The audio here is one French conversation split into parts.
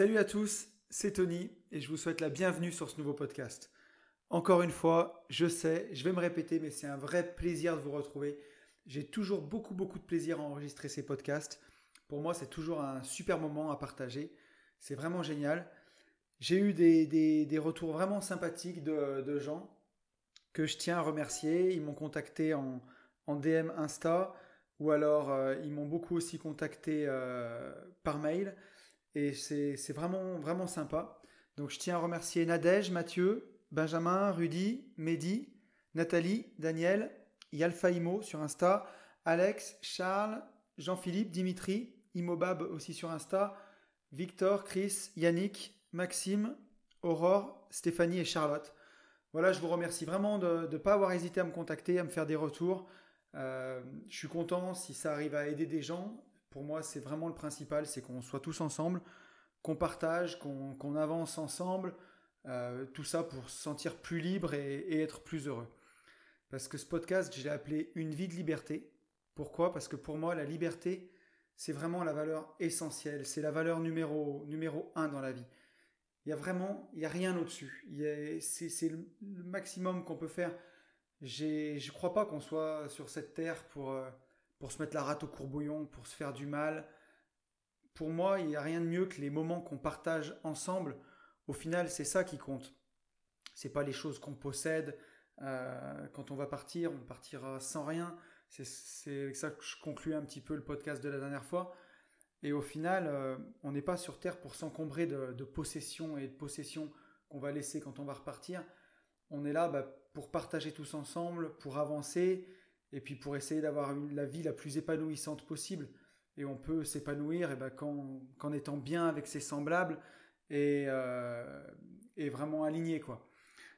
Salut à tous, c'est Tony et je vous souhaite la bienvenue sur ce nouveau podcast. Encore une fois, je sais, je vais me répéter, mais c'est un vrai plaisir de vous retrouver. J'ai toujours beaucoup de plaisir à enregistrer ces podcasts. Pour moi, c'est toujours un super moment à partager. C'est vraiment génial. J'ai eu des retours vraiment sympathiques de gens que je tiens à remercier. Ils m'ont contacté en DM Insta ou alors ils m'ont beaucoup aussi contacté par mail. Et c'est vraiment sympa. Donc je tiens à remercier Nadège, Mathieu, Benjamin, Rudy, Mehdi, Nathalie, Daniel, Yalfaimo sur Insta, Alex, Charles, Jean-Philippe, Dimitri, Imobab aussi sur Insta, Victor, Chris, Yannick, Maxime, Aurore, Stéphanie et Charlotte. Voilà, je vous remercie vraiment de ne pas avoir hésité à me contacter, à me faire des retours. Je suis content si ça arrive à aider des gens. Pour moi, c'est vraiment le principal, c'est qu'on soit tous ensemble, qu'on partage, qu'on avance ensemble, tout ça pour se sentir plus libre et être plus heureux. Parce que ce podcast, je l'ai appelé « Une vie de liberté ». Pourquoi ? Parce que pour moi, la liberté, c'est vraiment la valeur essentielle, c'est la valeur numéro 1 dans la vie. Il n'y a rien au-dessus. C'est le maximum qu'on peut faire. Je ne crois pas qu'on soit sur cette terre pour se mettre la rate au courbouillon, pour se faire du mal. Pour moi, il n'y a rien de mieux que les moments qu'on partage ensemble. Au final, c'est ça qui compte. C'est pas les choses qu'on possède. Quand on va partir, on partira sans rien. C'est avec ça que je conclue un petit peu le podcast de la dernière fois. Et au final, on n'est pas sur Terre pour s'encombrer de possessions et de possessions qu'on va laisser quand on va repartir. On est là pour partager tous ensemble, pour avancer, et puis pour essayer d'avoir la vie la plus épanouissante possible. Et on peut s'épanouir qu'en étant bien avec ses semblables et vraiment aligné, quoi.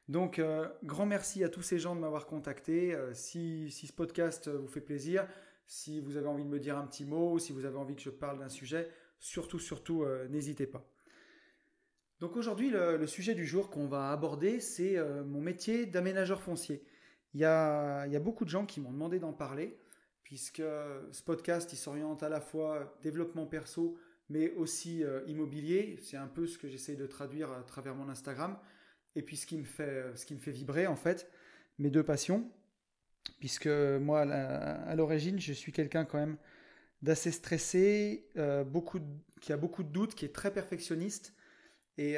Donc, grand merci à tous ces gens de m'avoir contacté. Si ce podcast vous fait plaisir, si vous avez envie de me dire un petit mot, si vous avez envie que je parle d'un sujet, surtout, n'hésitez pas. Donc aujourd'hui, le sujet du jour qu'on va aborder, c'est mon métier d'aménageur foncier. Il y a beaucoup de gens qui m'ont demandé d'en parler, puisque ce podcast, il s'oriente à la fois développement perso, mais aussi immobilier. C'est un peu ce que j'essaye de traduire à travers mon Instagram. Et puis ce qui me fait vibrer, en fait, mes deux passions. Puisque moi, à l'origine, je suis quelqu'un quand même d'assez stressé, qui a beaucoup de doutes, qui est très perfectionniste. Et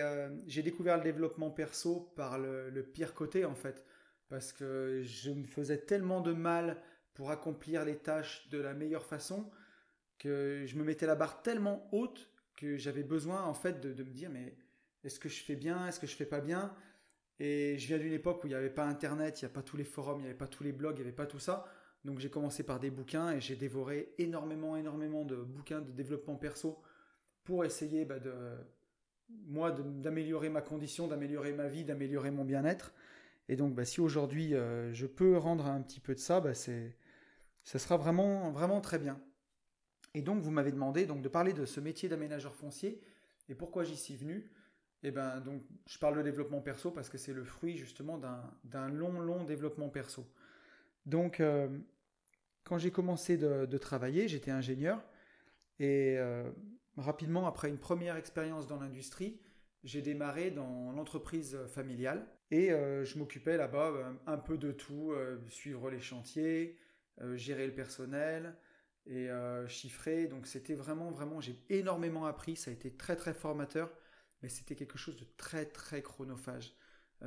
j'ai découvert le développement perso par le pire côté, en fait. Parce que je me faisais tellement de mal pour accomplir les tâches de la meilleure façon que je me mettais la barre tellement haute que j'avais besoin en fait de me dire mais est-ce que je fais bien, est-ce que je fais pas bien ? Et je viens d'une époque où il n'y avait pas internet, il n'y avait pas tous les forums, il n'y avait pas tous les blogs, il n'y avait pas tout ça. Donc j'ai commencé par des bouquins et j'ai dévoré énormément de bouquins de développement perso pour essayer d'améliorer ma condition, d'améliorer ma vie, d'améliorer mon bien-être. Et donc, si aujourd'hui, je peux rendre un petit peu de ça, ça sera vraiment, vraiment très bien. Et donc, vous m'avez demandé de parler de ce métier d'aménageur foncier et pourquoi j'y suis venu. Et donc, je parle de développement perso parce que c'est le fruit justement d'un long développement perso. Donc, quand j'ai commencé de travailler, j'étais ingénieur et rapidement, après une première expérience dans l'industrie, j'ai démarré dans l'entreprise familiale et je m'occupais là-bas un peu de tout, suivre les chantiers, gérer le personnel et chiffrer. Donc c'était vraiment, j'ai énormément appris, ça a été très très formateur, mais c'était quelque chose de très très chronophage.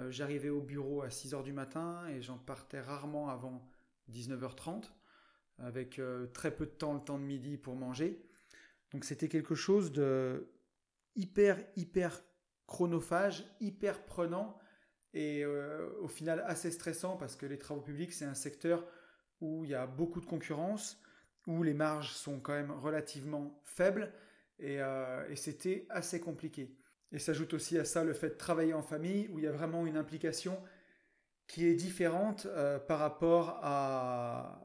J'arrivais au bureau à 6h du matin et j'en partais rarement avant 19h30 avec très peu de temps, le temps de midi pour manger. Donc c'était quelque chose de hyper chronophage, hyper prenant et au final assez stressant parce que les travaux publics, c'est un secteur où il y a beaucoup de concurrence, où les marges sont quand même relativement faibles et c'était assez compliqué. Et s'ajoute aussi à ça le fait de travailler en famille où il y a vraiment une implication qui est différente par rapport à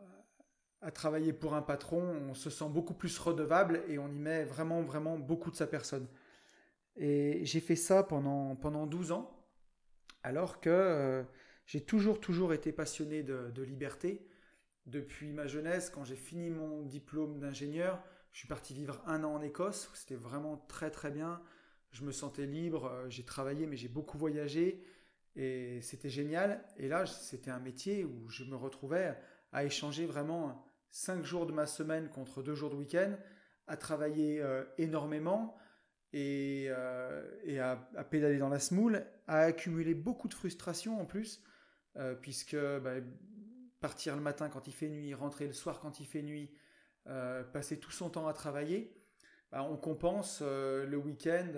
travailler pour un patron. On se sent beaucoup plus redevable et on y met vraiment beaucoup de sa personne. Et j'ai fait ça pendant 12 ans, alors que j'ai toujours été passionné de liberté. Depuis ma jeunesse, quand j'ai fini mon diplôme d'ingénieur, je suis parti vivre un an en Écosse, où c'était vraiment très très bien. je me sentais libre, j'ai travaillé, mais j'ai beaucoup voyagé et c'était génial. Et là, c'était un métier où je me retrouvais à échanger vraiment 5 jours de ma semaine contre 2 jours de week-end, à travailler énormément et à pédaler dans la semoule, à accumuler beaucoup de frustration en plus, puisque partir le matin quand il fait nuit, rentrer le soir quand il fait nuit, passer tout son temps à travailler, on compense le week-end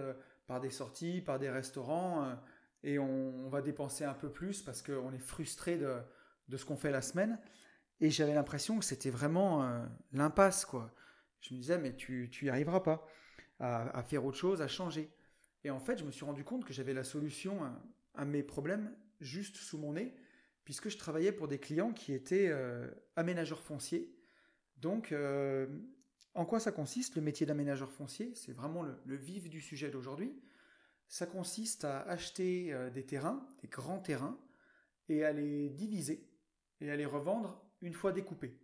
par des sorties, par des restaurants, et on va dépenser un peu plus parce qu'on est frustré de ce qu'on fait la semaine. Et j'avais l'impression que c'était vraiment l'impasse, quoi. Je me disais, mais tu y arriveras pas à faire autre chose, à changer. Et en fait, je me suis rendu compte que j'avais la solution à mes problèmes juste sous mon nez, puisque je travaillais pour des clients qui étaient aménageurs fonciers. Donc, en quoi ça consiste, le métier d'aménageur foncier ? C'est vraiment le vif du sujet d'aujourd'hui. Ça consiste à acheter des terrains, des grands terrains, et à les diviser et à les revendre une fois découpés.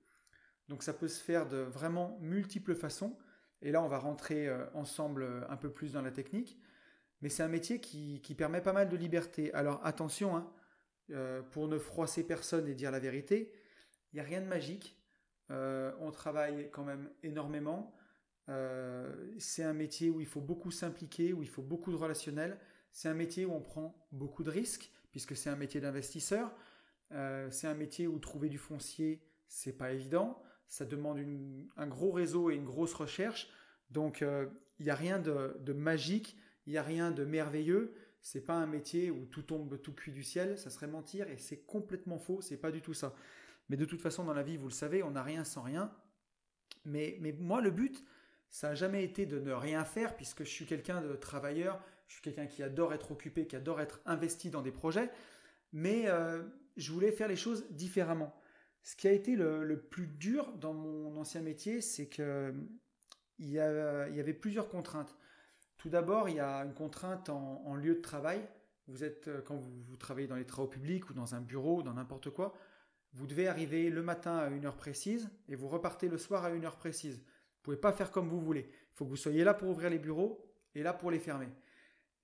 Donc ça peut se faire de vraiment multiples façons. Et là, on va rentrer ensemble un peu plus dans la technique. Mais c'est un métier qui permet pas mal de liberté. Alors attention, pour ne froisser personne et dire la vérité, il n'y a rien de magique. On travaille quand même énormément. C'est un métier où il faut beaucoup s'impliquer, où il faut beaucoup de relationnel. C'est un métier où on prend beaucoup de risques, puisque c'est un métier d'investisseur. C'est un métier où trouver du foncier, c'est pas évident. Ça demande un gros réseau et une grosse recherche. Donc, il n'y a rien de magique, il n'y a rien de merveilleux. C'est pas un métier où tout tombe tout cuit du ciel, ça serait mentir et c'est complètement faux, c'est pas du tout ça. Mais de toute façon, dans la vie, vous le savez, on n'a rien sans rien. Mais moi, le but, ça n'a jamais été de ne rien faire, puisque je suis quelqu'un de travailleur, je suis quelqu'un qui adore être occupé, qui adore être investi dans des projets. Mais je voulais faire les choses différemment. Ce qui a été le plus dur dans mon ancien métier, c'est qu'il y avait plusieurs contraintes. Tout d'abord, il y a une contrainte en lieu de travail. Quand vous travaillez dans les travaux publics ou dans un bureau ou dans n'importe quoi, vous devez arriver le matin à une heure précise et vous repartez le soir à une heure précise. Vous pouvez pas faire comme vous voulez. Il faut que vous soyez là pour ouvrir les bureaux et là pour les fermer.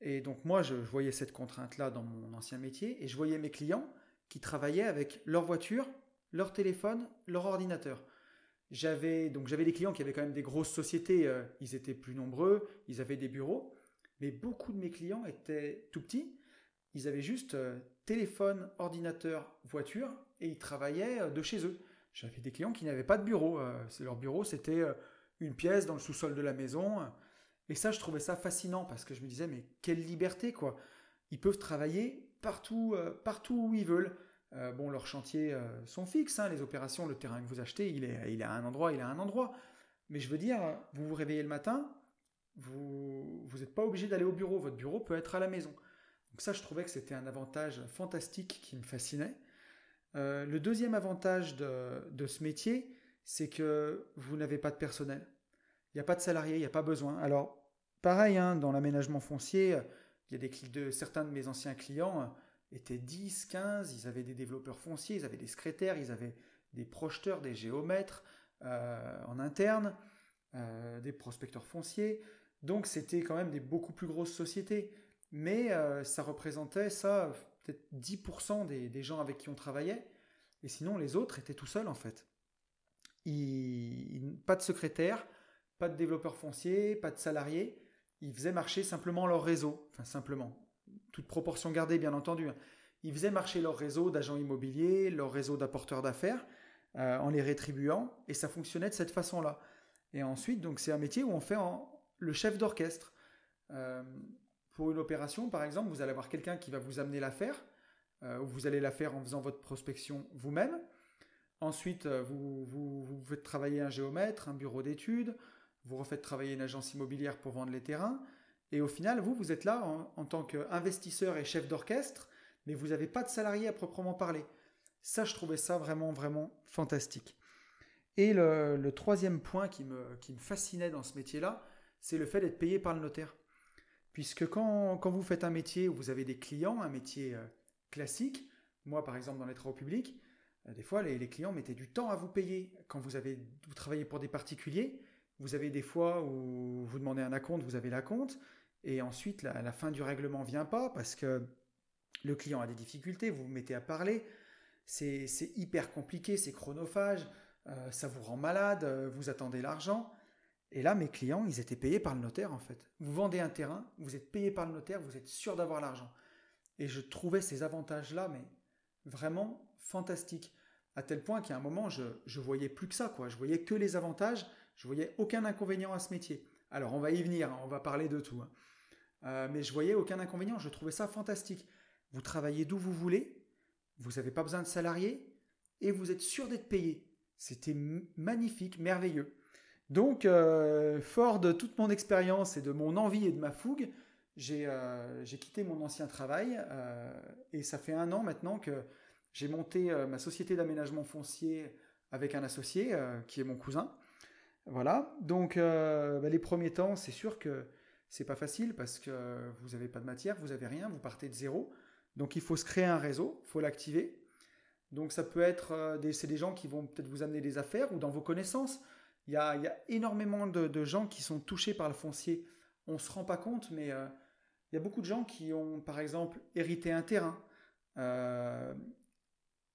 Et donc moi, je voyais cette contrainte-là dans mon ancien métier et je voyais mes clients qui travaillaient avec leur voiture, leur téléphone, leur ordinateur. J'avais des clients qui avaient quand même des grosses sociétés, ils étaient plus nombreux, ils avaient des bureaux, mais beaucoup de mes clients étaient tout petits, ils avaient juste téléphone, ordinateur, voiture, et ils travaillaient de chez eux. J'avais des clients qui n'avaient pas de bureau, leur bureau c'était une pièce dans le sous-sol de la maison, et ça je trouvais ça fascinant parce que je me disais mais quelle liberté quoi, ils peuvent travailler partout où ils veulent. Bon, leurs chantiers sont fixes, les opérations, le terrain que vous achetez, il est à un endroit, Mais je veux dire, vous vous réveillez le matin, vous n'êtes pas obligé d'aller au bureau, votre bureau peut être à la maison. Donc ça, je trouvais que c'était un avantage fantastique qui me fascinait. Le deuxième avantage de ce métier, c'est que vous n'avez pas de personnel. Il n'y a pas de salariés, il n'y a pas besoin. Alors, pareil, dans l'aménagement foncier, il y a certains de mes anciens clients étaient 10, 15, ils avaient des développeurs fonciers, ils avaient des secrétaires, ils avaient des projecteurs, des géomètres en interne, des prospecteurs fonciers. Donc c'était quand même des beaucoup plus grosses sociétés. Mais ça représentait peut-être 10% des gens avec qui on travaillait. Et sinon, les autres étaient tout seuls en fait. Pas de secrétaire, pas de développeurs fonciers, pas de salariés. Ils faisaient marcher simplement leur réseau. Enfin, simplement. Toute proportion gardée, bien entendu. Ils faisaient marcher leur réseau d'agents immobiliers, leur réseau d'apporteurs d'affaires, en les rétribuant, et ça fonctionnait de cette façon-là. Et ensuite, donc, c'est un métier où on fait le chef d'orchestre. Pour une opération, par exemple, vous allez avoir quelqu'un qui va vous amener l'affaire, ou vous allez la faire en faisant votre prospection vous-même. Ensuite, vous faites travailler un géomètre, un bureau d'études, vous refaites travailler une agence immobilière pour vendre les terrains. Et au final, vous êtes là en tant qu'investisseur et chef d'orchestre, mais vous n'avez pas de salarié à proprement parler. Ça, je trouvais ça vraiment, vraiment fantastique. Et le troisième point qui me fascinait dans ce métier-là, c'est le fait d'être payé par le notaire. Puisque quand vous faites un métier où vous avez des clients, un métier classique, moi par exemple dans les travaux publics, des fois les clients mettaient du temps à vous payer. Quand vous travaillez pour des particuliers, vous avez des fois où vous demandez un acompte, vous avez l'acompte, Et ensuite, la fin du règlement vient pas parce que le client a des difficultés, vous vous mettez à parler, c'est hyper compliqué, c'est chronophage, ça vous rend malade, vous attendez l'argent. Et là, mes clients, ils étaient payés par le notaire en fait. Vous vendez un terrain, vous êtes payé par le notaire, vous êtes sûr d'avoir l'argent. Et je trouvais ces avantages-là, mais vraiment fantastiques. À tel point qu'à un moment, je voyais plus que ça, quoi. Je voyais que les avantages, je voyais aucun inconvénient à ce métier. Alors, on va y venir, hein, on va parler de tout. Hein. Mais je voyais aucun inconvénient, je trouvais ça fantastique. Vous travaillez d'où vous voulez, vous n'avez pas besoin de salariés et vous êtes sûr d'être payé. C'était magnifique, merveilleux. Donc, fort de toute mon expérience et de mon envie et de ma fougue, j'ai quitté mon ancien travail et ça fait 1 an maintenant que j'ai monté ma société d'aménagement foncier avec un associé qui est mon cousin. Voilà, donc les premiers temps, c'est sûr que c'est pas facile parce que vous n'avez pas de matière, vous n'avez rien, vous partez de zéro. Donc il faut se créer un réseau, il faut l'activer. Donc ça peut être, c'est des gens qui vont peut-être vous amener des affaires ou dans vos connaissances. Il y a énormément de gens qui sont touchés par le foncier. On ne se rend pas compte, mais il y a beaucoup de gens qui ont par exemple hérité un terrain. Ils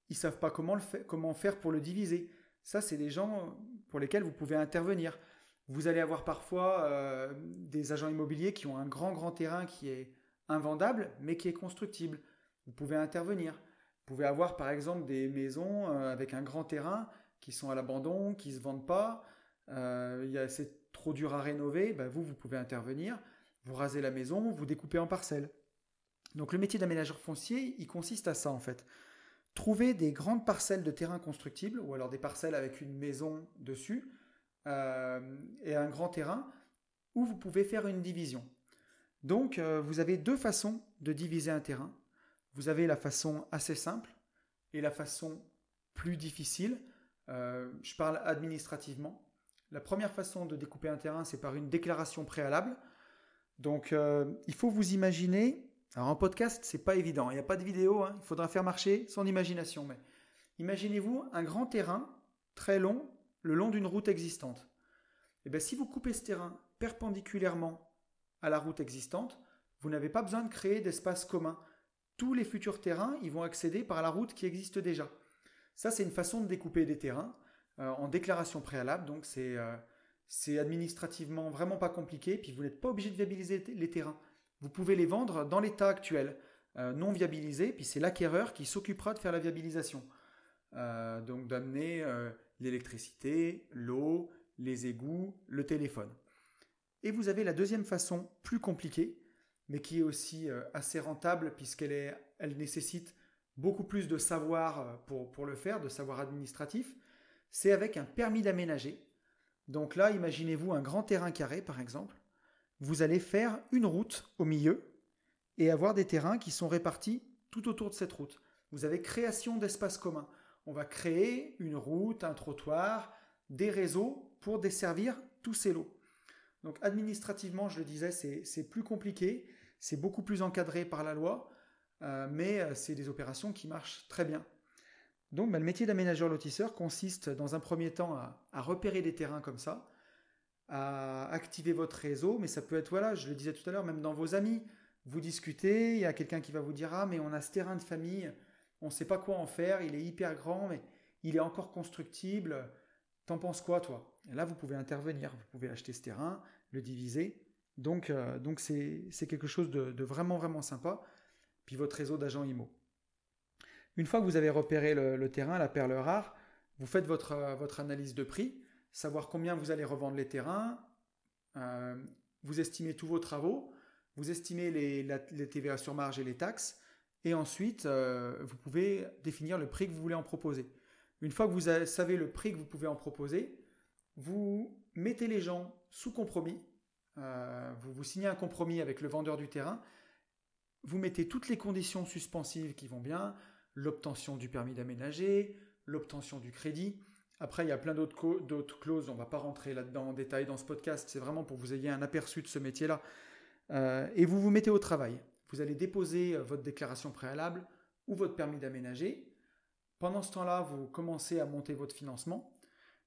ne savent pas comment faire pour le diviser. Ça, c'est des gens pour lesquels vous pouvez intervenir. Vous allez avoir parfois des agents immobiliers qui ont un grand terrain qui est invendable, mais qui est constructible. Vous pouvez intervenir. Vous pouvez avoir par exemple des maisons avec un grand terrain qui sont à l'abandon, qui ne se vendent pas, c'est trop dur à rénover, vous pouvez intervenir, vous rasez la maison, vous découpez en parcelles. Donc le métier d'aménageur foncier, il consiste à ça en fait. Trouver des grandes parcelles de terrain constructibles, ou alors des parcelles avec une maison dessus, et un grand terrain où vous pouvez faire une division. Donc vous avez 2 façons de diviser un terrain. Vous avez la façon assez simple et la façon plus difficile. Je parle administrativement. La première façon de découper un terrain, c'est par une déclaration préalable. Donc il faut vous imaginer. Alors en podcast, c'est pas évident. Il n'y a pas de vidéo, hein. Il faudra faire marcher son imagination. Mais imaginez-vous un grand terrain très long, le long d'une route existante. Et si vous coupez ce terrain perpendiculairement à la route existante, vous n'avez pas besoin de créer d'espace commun. Tous les futurs terrains, ils vont accéder par la route qui existe déjà. Ça, c'est une façon de découper des terrains en déclaration préalable. Donc, c'est administrativement vraiment pas compliqué. Puis, vous n'êtes pas obligé de viabiliser les terrains. Vous pouvez les vendre dans l'état actuel, non viabilisé. Puis, c'est l'acquéreur qui s'occupera de faire la viabilisation. Donc, d'amener l'électricité, l'eau, les égouts, le téléphone. Et vous avez la deuxième façon plus compliquée, mais qui est aussi assez rentable puisqu'elle nécessite beaucoup plus de savoir pour le faire, de savoir administratif. C'est avec un permis d'aménager. Donc là, imaginez-vous un grand terrain carré, par exemple. Vous allez faire une route au milieu et avoir des terrains qui sont répartis tout autour de cette route. Vous avez création d'espaces communs. On va créer une route, un trottoir, des réseaux pour desservir tous ces lots. Donc administrativement, je le disais, c'est plus compliqué, c'est beaucoup plus encadré par la loi, mais c'est des opérations qui marchent très bien. Donc le métier d'aménageur lotisseur consiste dans un premier temps à repérer des terrains comme ça, à activer votre réseau, mais ça peut être, je le disais tout à l'heure, même dans vos amis, vous discutez, il y a quelqu'un qui va vous dire « Ah, mais on a ce terrain de famille, on ne sait pas quoi en faire, il est hyper grand, mais il est encore constructible. » T'en penses quoi, toi ? Et là, vous pouvez intervenir, vous pouvez acheter ce terrain, le diviser. Donc c'est quelque chose de vraiment, vraiment sympa. Puis votre réseau d'agents IMO. Une fois que vous avez repéré le terrain, la perle rare, vous faites votre analyse de prix, savoir combien vous allez revendre les terrains, vous estimez tous vos travaux, vous estimez les TVA sur marge et les taxes, et ensuite, vous pouvez définir le prix que vous voulez en proposer. Une fois que vous savez le prix que vous pouvez en proposer, vous mettez les gens sous compromis, vous signez un compromis avec le vendeur du terrain, vous mettez toutes les conditions suspensives qui vont bien, l'obtention du permis d'aménager, l'obtention du crédit. Après, il y a plein d'autres clauses, on ne va pas rentrer là-dedans en détail dans ce podcast, c'est vraiment pour que vous ayez un aperçu de ce métier-là. Et vous vous mettez au travail. Vous allez déposer votre déclaration préalable ou votre permis d'aménager. Pendant ce temps-là, vous commencez à monter votre financement.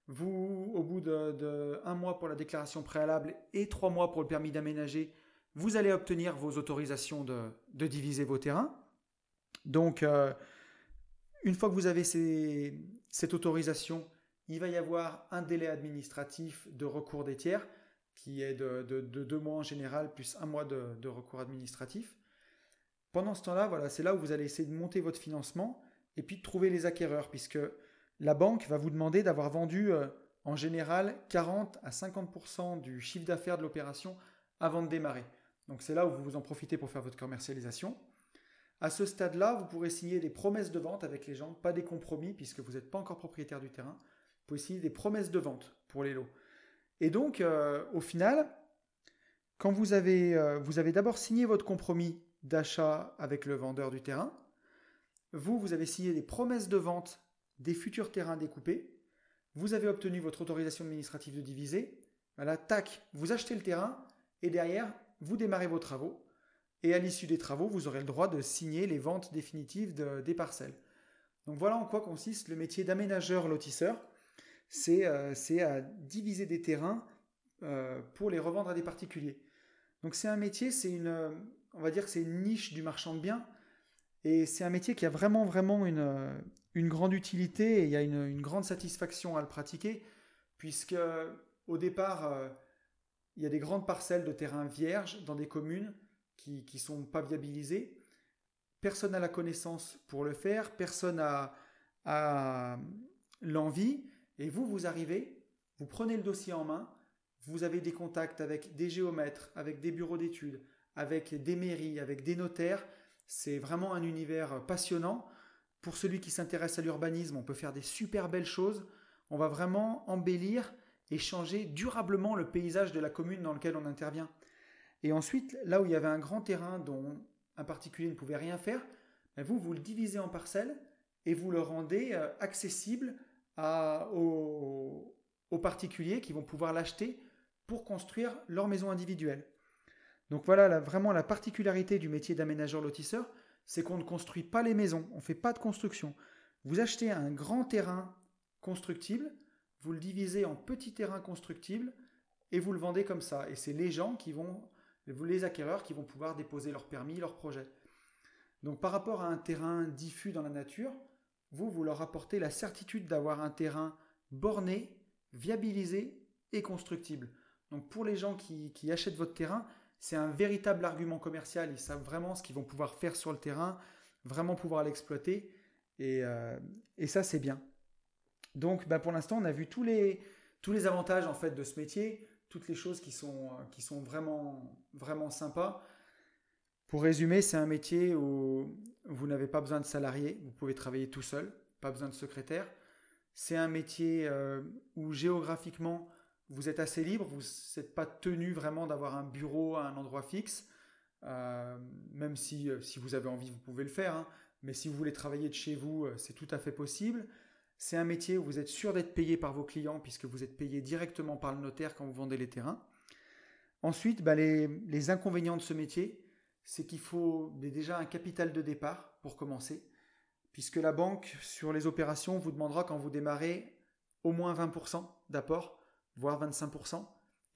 Vous, au bout de 1 mois pour la déclaration préalable et 3 mois pour le permis d'aménager, vous allez obtenir vos autorisations de diviser vos terrains. Donc, une fois que vous avez cette autorisation, il va y avoir un délai administratif de recours des tiers qui est de 2 mois en général, plus 1 mois de recours administratif. Pendant ce temps-là, voilà, c'est là où vous allez essayer de monter votre financement et puis de trouver les acquéreurs, puisque la banque va vous demander d'avoir vendu en général 40 à 50% du chiffre d'affaires de l'opération avant de démarrer. Donc c'est là où vous en profitez pour faire votre commercialisation. À ce stade-là, vous pourrez signer des promesses de vente avec les gens, pas des compromis puisque vous n'êtes pas encore propriétaire du terrain. Vous pouvez signer des promesses de vente pour les lots. Et donc, au final, quand vous avez d'abord signé votre compromis d'achat avec le vendeur du terrain, vous avez signé des promesses de vente des futurs terrains découpés, vous avez obtenu votre autorisation administrative de diviser, voilà, tac, vous achetez le terrain et derrière, vous démarrez vos travaux. Et à l'issue des travaux, vous aurez le droit de signer les ventes définitives des parcelles. Donc voilà en quoi consiste le métier d'aménageur lotisseur. C'est à diviser des terrains pour les revendre à des particuliers. Donc c'est un métier, on va dire que c'est une niche du marchand de biens. Et c'est un métier qui a vraiment une grande utilité et il y a une grande satisfaction à le pratiquer puisque au départ, il y a des grandes parcelles de terrain vierges dans des communes qui sont pas viabilisées. Personne n'a la connaissance pour le faire, personne n'a l'envie. Et vous arrivez, vous prenez le dossier en main, vous avez des contacts avec des géomètres, avec des bureaux d'études, avec des mairies, avec des notaires. C'est vraiment un univers passionnant. Pour celui qui s'intéresse à l'urbanisme, on peut faire des super belles choses. On va vraiment embellir et changer durablement le paysage de la commune dans laquelle on intervient. Et ensuite, là où il y avait un grand terrain dont un particulier ne pouvait rien faire, vous le divisez en parcelles et vous le rendez accessible aux particuliers qui vont pouvoir l'acheter pour construire leur maison individuelle. Donc voilà vraiment la particularité du métier d'aménageur lotisseur, c'est qu'on ne construit pas les maisons, on ne fait pas de construction. Vous achetez un grand terrain constructible, vous le divisez en petits terrains constructibles et vous le vendez comme ça. Et c'est les acquéreurs qui vont pouvoir déposer leur permis, leur projet. Donc par rapport à un terrain diffus dans la nature, vous leur apportez la certitude d'avoir un terrain borné, viabilisé et constructible. Donc pour les gens qui achètent votre terrain, c'est un véritable argument commercial. Ils savent vraiment ce qu'ils vont pouvoir faire sur le terrain, vraiment pouvoir l'exploiter et ça c'est bien. Donc pour l'instant on a vu tous les avantages en fait de ce métier, toutes les choses qui sont vraiment, vraiment sympas. Pour résumer, c'est un métier où vous n'avez pas besoin de salariés, vous pouvez travailler tout seul, pas besoin de secrétaire. C'est un métier où géographiquement, vous êtes assez libre, vous n'êtes pas tenu vraiment d'avoir un bureau à un endroit fixe, même si vous avez envie, vous pouvez le faire, hein. Mais si vous voulez travailler de chez vous, c'est tout à fait possible. C'est un métier où vous êtes sûr d'être payé par vos clients puisque vous êtes payé directement par le notaire quand vous vendez les terrains. Ensuite, les inconvénients de ce métier, c'est qu'il faut déjà un capital de départ pour commencer puisque la banque sur les opérations vous demandera quand vous démarrez au moins 20% d'apport, voire 25%.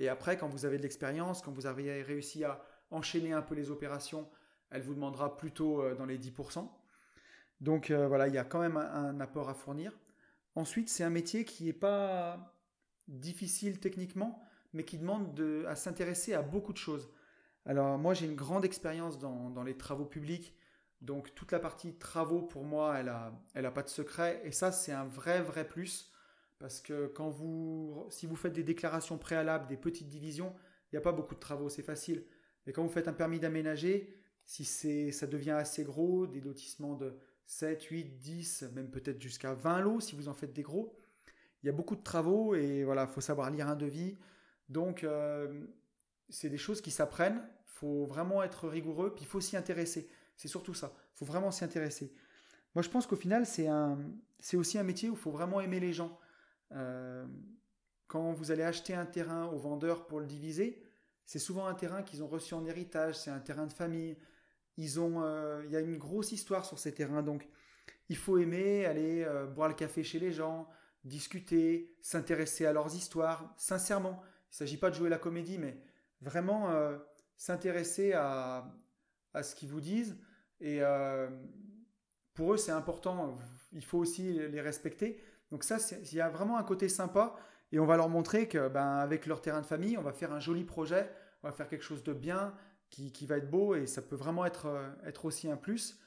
Et après, quand vous avez de l'expérience, quand vous avez réussi à enchaîner un peu les opérations, elle vous demandera plutôt dans les 10%. Donc il y a quand même un apport à fournir. Ensuite, c'est un métier qui n'est pas difficile techniquement, mais qui demande à s'intéresser à beaucoup de choses. Alors moi, j'ai une grande expérience dans les travaux publics, donc toute la partie travaux, pour moi, elle a pas de secret. Et ça, c'est un vrai, vrai plus, parce que si vous faites des déclarations préalables, des petites divisions, il n'y a pas beaucoup de travaux, c'est facile. Mais quand vous faites un permis d'aménager, ça devient assez gros, des lotissements de 7, 8, 10, même peut-être jusqu'à 20 lots si vous en faites des gros. Il y a beaucoup de travaux et faut savoir lire un devis. Donc, c'est des choses qui s'apprennent. Il faut vraiment être rigoureux, puis il faut s'y intéresser. C'est surtout ça, il faut vraiment s'y intéresser. Moi, je pense qu'au final, c'est aussi un métier où il faut vraiment aimer les gens. Quand vous allez acheter un terrain au vendeur pour le diviser, c'est souvent un terrain qu'ils ont reçu en héritage, c'est un terrain de famille. Il y a une grosse histoire sur ces terrains, donc il faut aimer aller boire le café chez les gens, discuter, s'intéresser à leurs histoires, sincèrement. Il ne s'agit pas de jouer la comédie, mais vraiment s'intéresser à ce qu'ils vous disent. Et pour eux, c'est important. Il faut aussi les respecter. Donc ça, il y a vraiment un côté sympa. Et on va leur montrer que, avec leur terrain de famille, on va faire un joli projet. On va faire quelque chose de bien qui va être beau. Et ça peut vraiment être aussi un plus.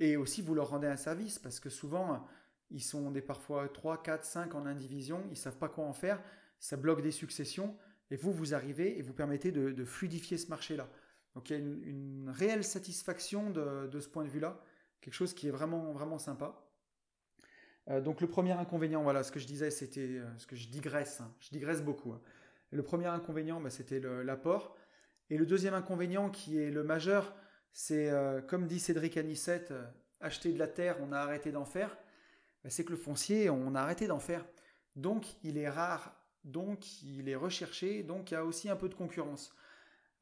Et aussi, vous leur rendez un service. Parce que souvent, ils sont parfois 3, 4, 5 en indivision. Ils ne savent pas quoi en faire. Ça bloque des successions. Et vous arrivez et vous permettez de fluidifier ce marché-là. Donc, il y a une réelle satisfaction de ce point de vue-là. Quelque chose qui est vraiment, vraiment sympa. Donc, le premier inconvénient, voilà, ce que je disais, c'était ce que je digresse. Hein, je digresse beaucoup. Hein. Le premier inconvénient, c'était l'apport. Et le deuxième inconvénient, qui est le majeur, c'est, comme dit Cédric Anissette, acheter de la terre, on a arrêté d'en faire. C'est que le foncier, on a arrêté d'en faire. Donc, il est rare. Donc, il est recherché. Donc, il y a aussi un peu de concurrence.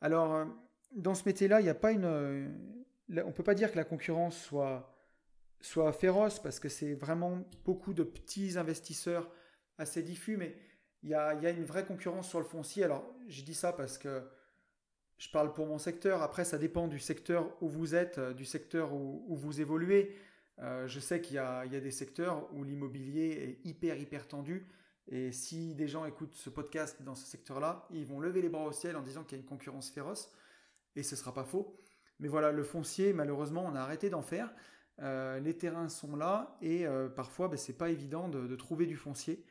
Alors, dans ce métier-là, il n'y a pas on peut pas dire que la concurrence soit féroce parce que c'est vraiment beaucoup de petits investisseurs assez diffus, mais il y a une vraie concurrence sur le foncier. Alors, je dis ça parce que je parle pour mon secteur. Après, ça dépend du secteur où vous êtes, du secteur où vous évoluez. Je sais qu'il y a des secteurs où l'immobilier est hyper, hyper tendu. Et si des gens écoutent ce podcast dans ce secteur-là, ils vont lever les bras au ciel en disant qu'il y a une concurrence féroce. Et ce ne sera pas faux. Mais voilà, le foncier, malheureusement, on a arrêté d'en faire. Les terrains sont là et parfois, ce n'est pas évident de trouver du foncier.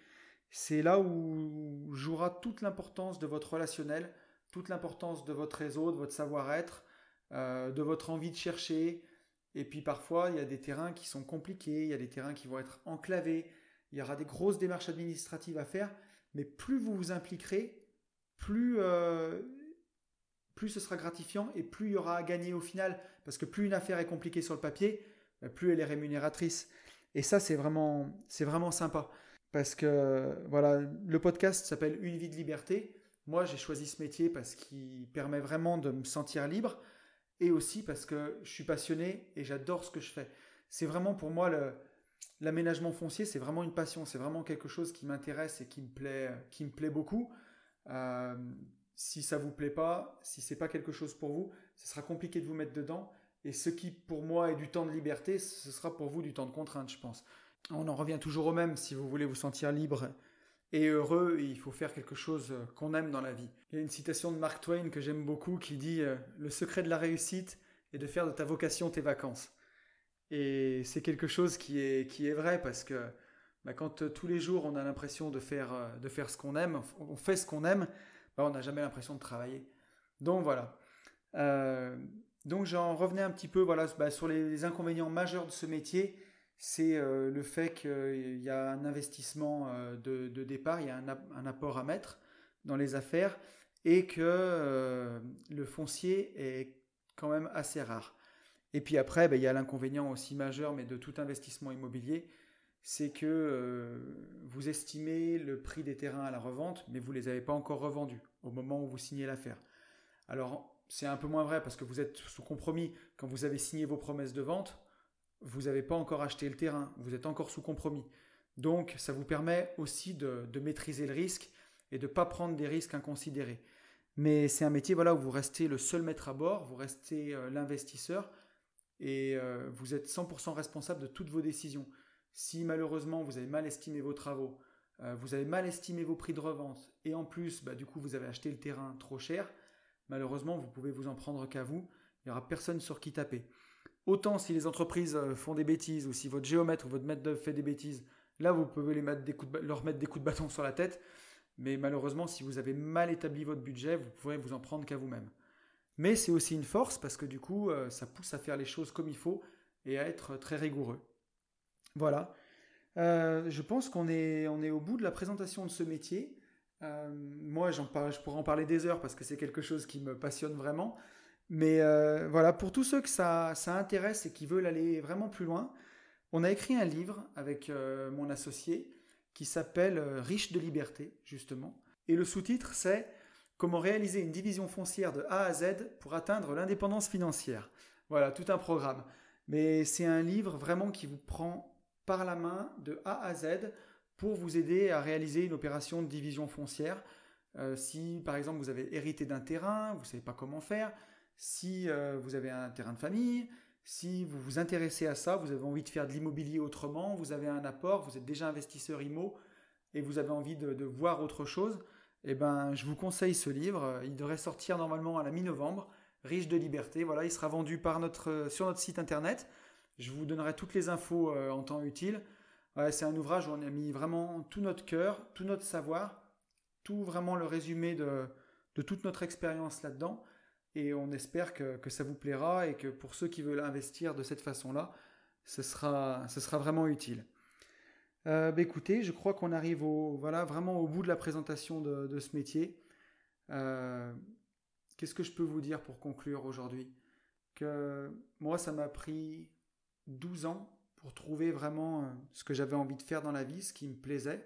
C'est là où jouera toute l'importance de votre relationnel, toute l'importance de votre réseau, de votre savoir-être, de votre envie de chercher. Et puis parfois, il y a des terrains qui sont compliqués, il y a des terrains qui vont être enclavés. Il y aura des grosses démarches administratives à faire. Mais plus vous vous impliquerez, plus ce sera gratifiant et plus il y aura à gagner au final. Parce que plus une affaire est compliquée sur le papier, plus elle est rémunératrice. Et ça, c'est vraiment sympa. Parce que voilà, le podcast s'appelle Une vie de liberté. Moi, j'ai choisi ce métier parce qu'il permet vraiment de me sentir libre et aussi parce que je suis passionné et j'adore ce que je fais. C'est vraiment pour moi l'aménagement foncier, c'est vraiment une passion. C'est vraiment quelque chose qui m'intéresse et qui me plaît beaucoup. Si ça ne vous plaît pas, si ce n'est pas quelque chose pour vous, ce sera compliqué de vous mettre dedans. Et ce qui, pour moi, est du temps de liberté, ce sera pour vous du temps de contrainte, je pense. On en revient toujours au même. Si vous voulez vous sentir libre et heureux, il faut faire quelque chose qu'on aime dans la vie. Il y a une citation de Mark Twain que j'aime beaucoup qui dit « Le secret de la réussite est de faire de ta vocation tes vacances ». Et c'est quelque chose qui est vrai parce que quand tous les jours, on a l'impression de faire ce qu'on aime, on fait ce qu'on aime, on n'a jamais l'impression de travailler. Donc voilà. Donc j'en revenais un petit peu sur les inconvénients majeurs de ce métier. C'est le fait qu'il y a un investissement de départ, il y a un apport à mettre dans les affaires et que le foncier est quand même assez rare. Et puis après, il y a l'inconvénient aussi majeur, mais de tout investissement immobilier, c'est que vous estimez le prix des terrains à la revente, mais vous ne les avez pas encore revendus au moment où vous signez l'affaire. Alors, c'est un peu moins vrai parce que vous êtes sous compromis. Quand vous avez signé vos promesses de vente, vous n'avez pas encore acheté le terrain, vous êtes encore sous compromis. Donc, ça vous permet aussi de maîtriser le risque et de ne pas prendre des risques inconsidérés. Mais c'est un métier où vous restez le seul maître à bord, vous restez l'investisseur et vous êtes 100% responsable de toutes vos décisions. Si malheureusement vous avez mal estimé vos travaux, vous avez mal estimé vos prix de revente et en plus vous avez acheté le terrain trop cher, malheureusement vous pouvez vous en prendre qu'à vous, il n'y aura personne sur qui taper. Autant si les entreprises font des bêtises ou si votre géomètre ou votre maître d'œuvre fait des bêtises, là vous pouvez leur mettre des coups de bâton sur la tête, mais malheureusement si vous avez mal établi votre budget, vous pourrez vous en prendre qu'à vous-même. Mais c'est aussi une force parce que du coup ça pousse à faire les choses comme il faut et à être très rigoureux. Voilà, je pense qu'on est au bout de la présentation de ce métier. Moi, je pourrais en parler des heures parce que c'est quelque chose qui me passionne vraiment. Mais voilà, pour tous ceux que ça intéresse et qui veulent aller vraiment plus loin, on a écrit un livre avec mon associé qui s'appelle « Riche de liberté », justement. Et le sous-titre, c'est « Comment réaliser une division foncière de A à Z pour atteindre l'indépendance financière ». Voilà, tout un programme. Mais c'est un livre vraiment qui vous prend par la main de A à Z pour vous aider à réaliser une opération de division foncière. Si par exemple vous avez hérité d'un terrain, vous ne savez pas comment faire, si vous avez un terrain de famille, si vous vous intéressez à ça, vous avez envie de faire de l'immobilier autrement, vous avez un apport, vous êtes déjà investisseur IMO et vous avez envie de voir autre chose, eh ben, je vous conseille ce livre. Il devrait sortir normalement à la mi-novembre, Riche de liberté. Voilà, il sera vendu sur notre site internet. Je vous donnerai toutes les infos en temps utile. Ouais, c'est un ouvrage où on a mis vraiment tout notre cœur, tout notre savoir, tout vraiment le résumé de toute notre expérience là-dedans. Et on espère que ça vous plaira et que pour ceux qui veulent investir de cette façon-là, ce sera vraiment utile. Écoutez, je crois qu'on arrive vraiment au bout de la présentation de ce métier. Qu'est-ce que je peux vous dire pour conclure aujourd'hui ? Que moi, ça m'a pris 12 ans pour trouver vraiment ce que j'avais envie de faire dans la vie, ce qui me plaisait.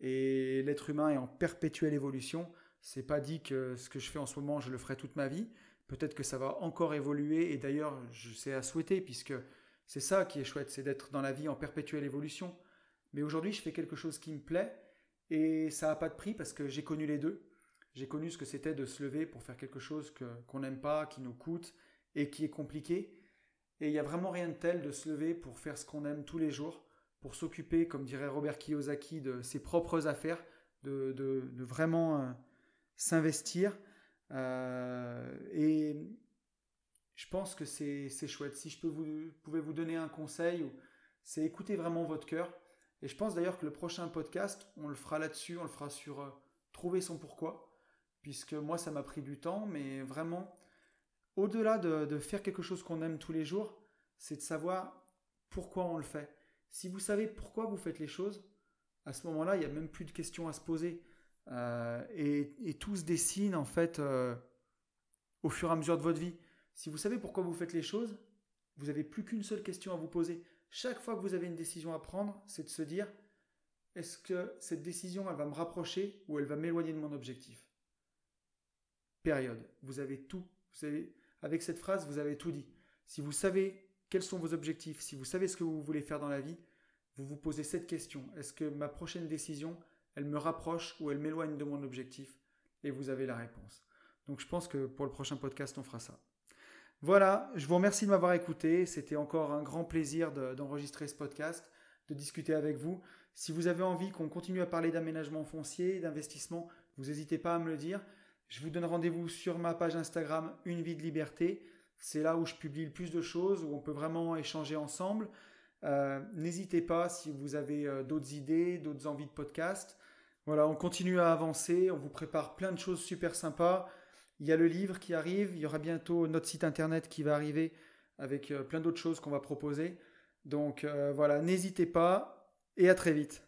Et l'être humain est en perpétuelle évolution. C'est pas dit que ce que je fais en ce moment, je le ferai toute ma vie. Peut-être que ça va encore évoluer. Et d'ailleurs, c'est à souhaiter puisque c'est ça qui est chouette, c'est d'être dans la vie en perpétuelle évolution. Mais aujourd'hui, je fais quelque chose qui me plaît et ça n'a pas de prix parce que j'ai connu les deux. J'ai connu ce que c'était de se lever pour faire quelque chose qu'on n'aime pas, qui nous coûte et qui est compliqué. Et il n'y a vraiment rien de tel de se lever pour faire ce qu'on aime tous les jours, pour s'occuper, comme dirait Robert Kiyosaki, de ses propres affaires, de vraiment s'investir. Et je pense que c'est chouette. Si je pouvais vous donner un conseil, c'est écouter vraiment votre cœur. Et je pense d'ailleurs que le prochain podcast, on le fera là-dessus, on le fera sur trouver son pourquoi, puisque moi, ça m'a pris du temps, mais vraiment, au-delà de faire quelque chose qu'on aime tous les jours, c'est de savoir pourquoi on le fait. Si vous savez pourquoi vous faites les choses, à ce moment-là, il n'y a même plus de questions à se poser. Et tout se dessine, en fait, au fur et à mesure de votre vie. Si vous savez pourquoi vous faites les choses, vous n'avez plus qu'une seule question à vous poser. Chaque fois que vous avez une décision à prendre, c'est de se dire « Est-ce que cette décision, elle va me rapprocher ou elle va m'éloigner de mon objectif ?» Période. Vous avez tout. Avec cette phrase, vous avez tout dit. Si vous savez quels sont vos objectifs, si vous savez ce que vous voulez faire dans la vie, vous vous posez cette question. Est-ce que ma prochaine décision, elle me rapproche ou elle m'éloigne de mon objectif ? Et vous avez la réponse. Donc je pense que pour le prochain podcast, on fera ça. Voilà, je vous remercie de m'avoir écouté. C'était encore un grand plaisir d'enregistrer ce podcast, de discuter avec vous. Si vous avez envie qu'on continue à parler d'aménagement foncier, d'investissement, vous n'hésitez pas à me le dire. Je vous donne rendez-vous sur ma page Instagram « Une vie de liberté ». C'est là où je publie le plus de choses, où on peut vraiment échanger ensemble. N'hésitez pas si vous avez d'autres idées, d'autres envies de podcast. Voilà, on continue à avancer, on vous prépare plein de choses super sympas. Il y a le livre qui arrive, il y aura bientôt notre site internet qui va arriver avec plein d'autres choses qu'on va proposer. Donc voilà, n'hésitez pas et à très vite.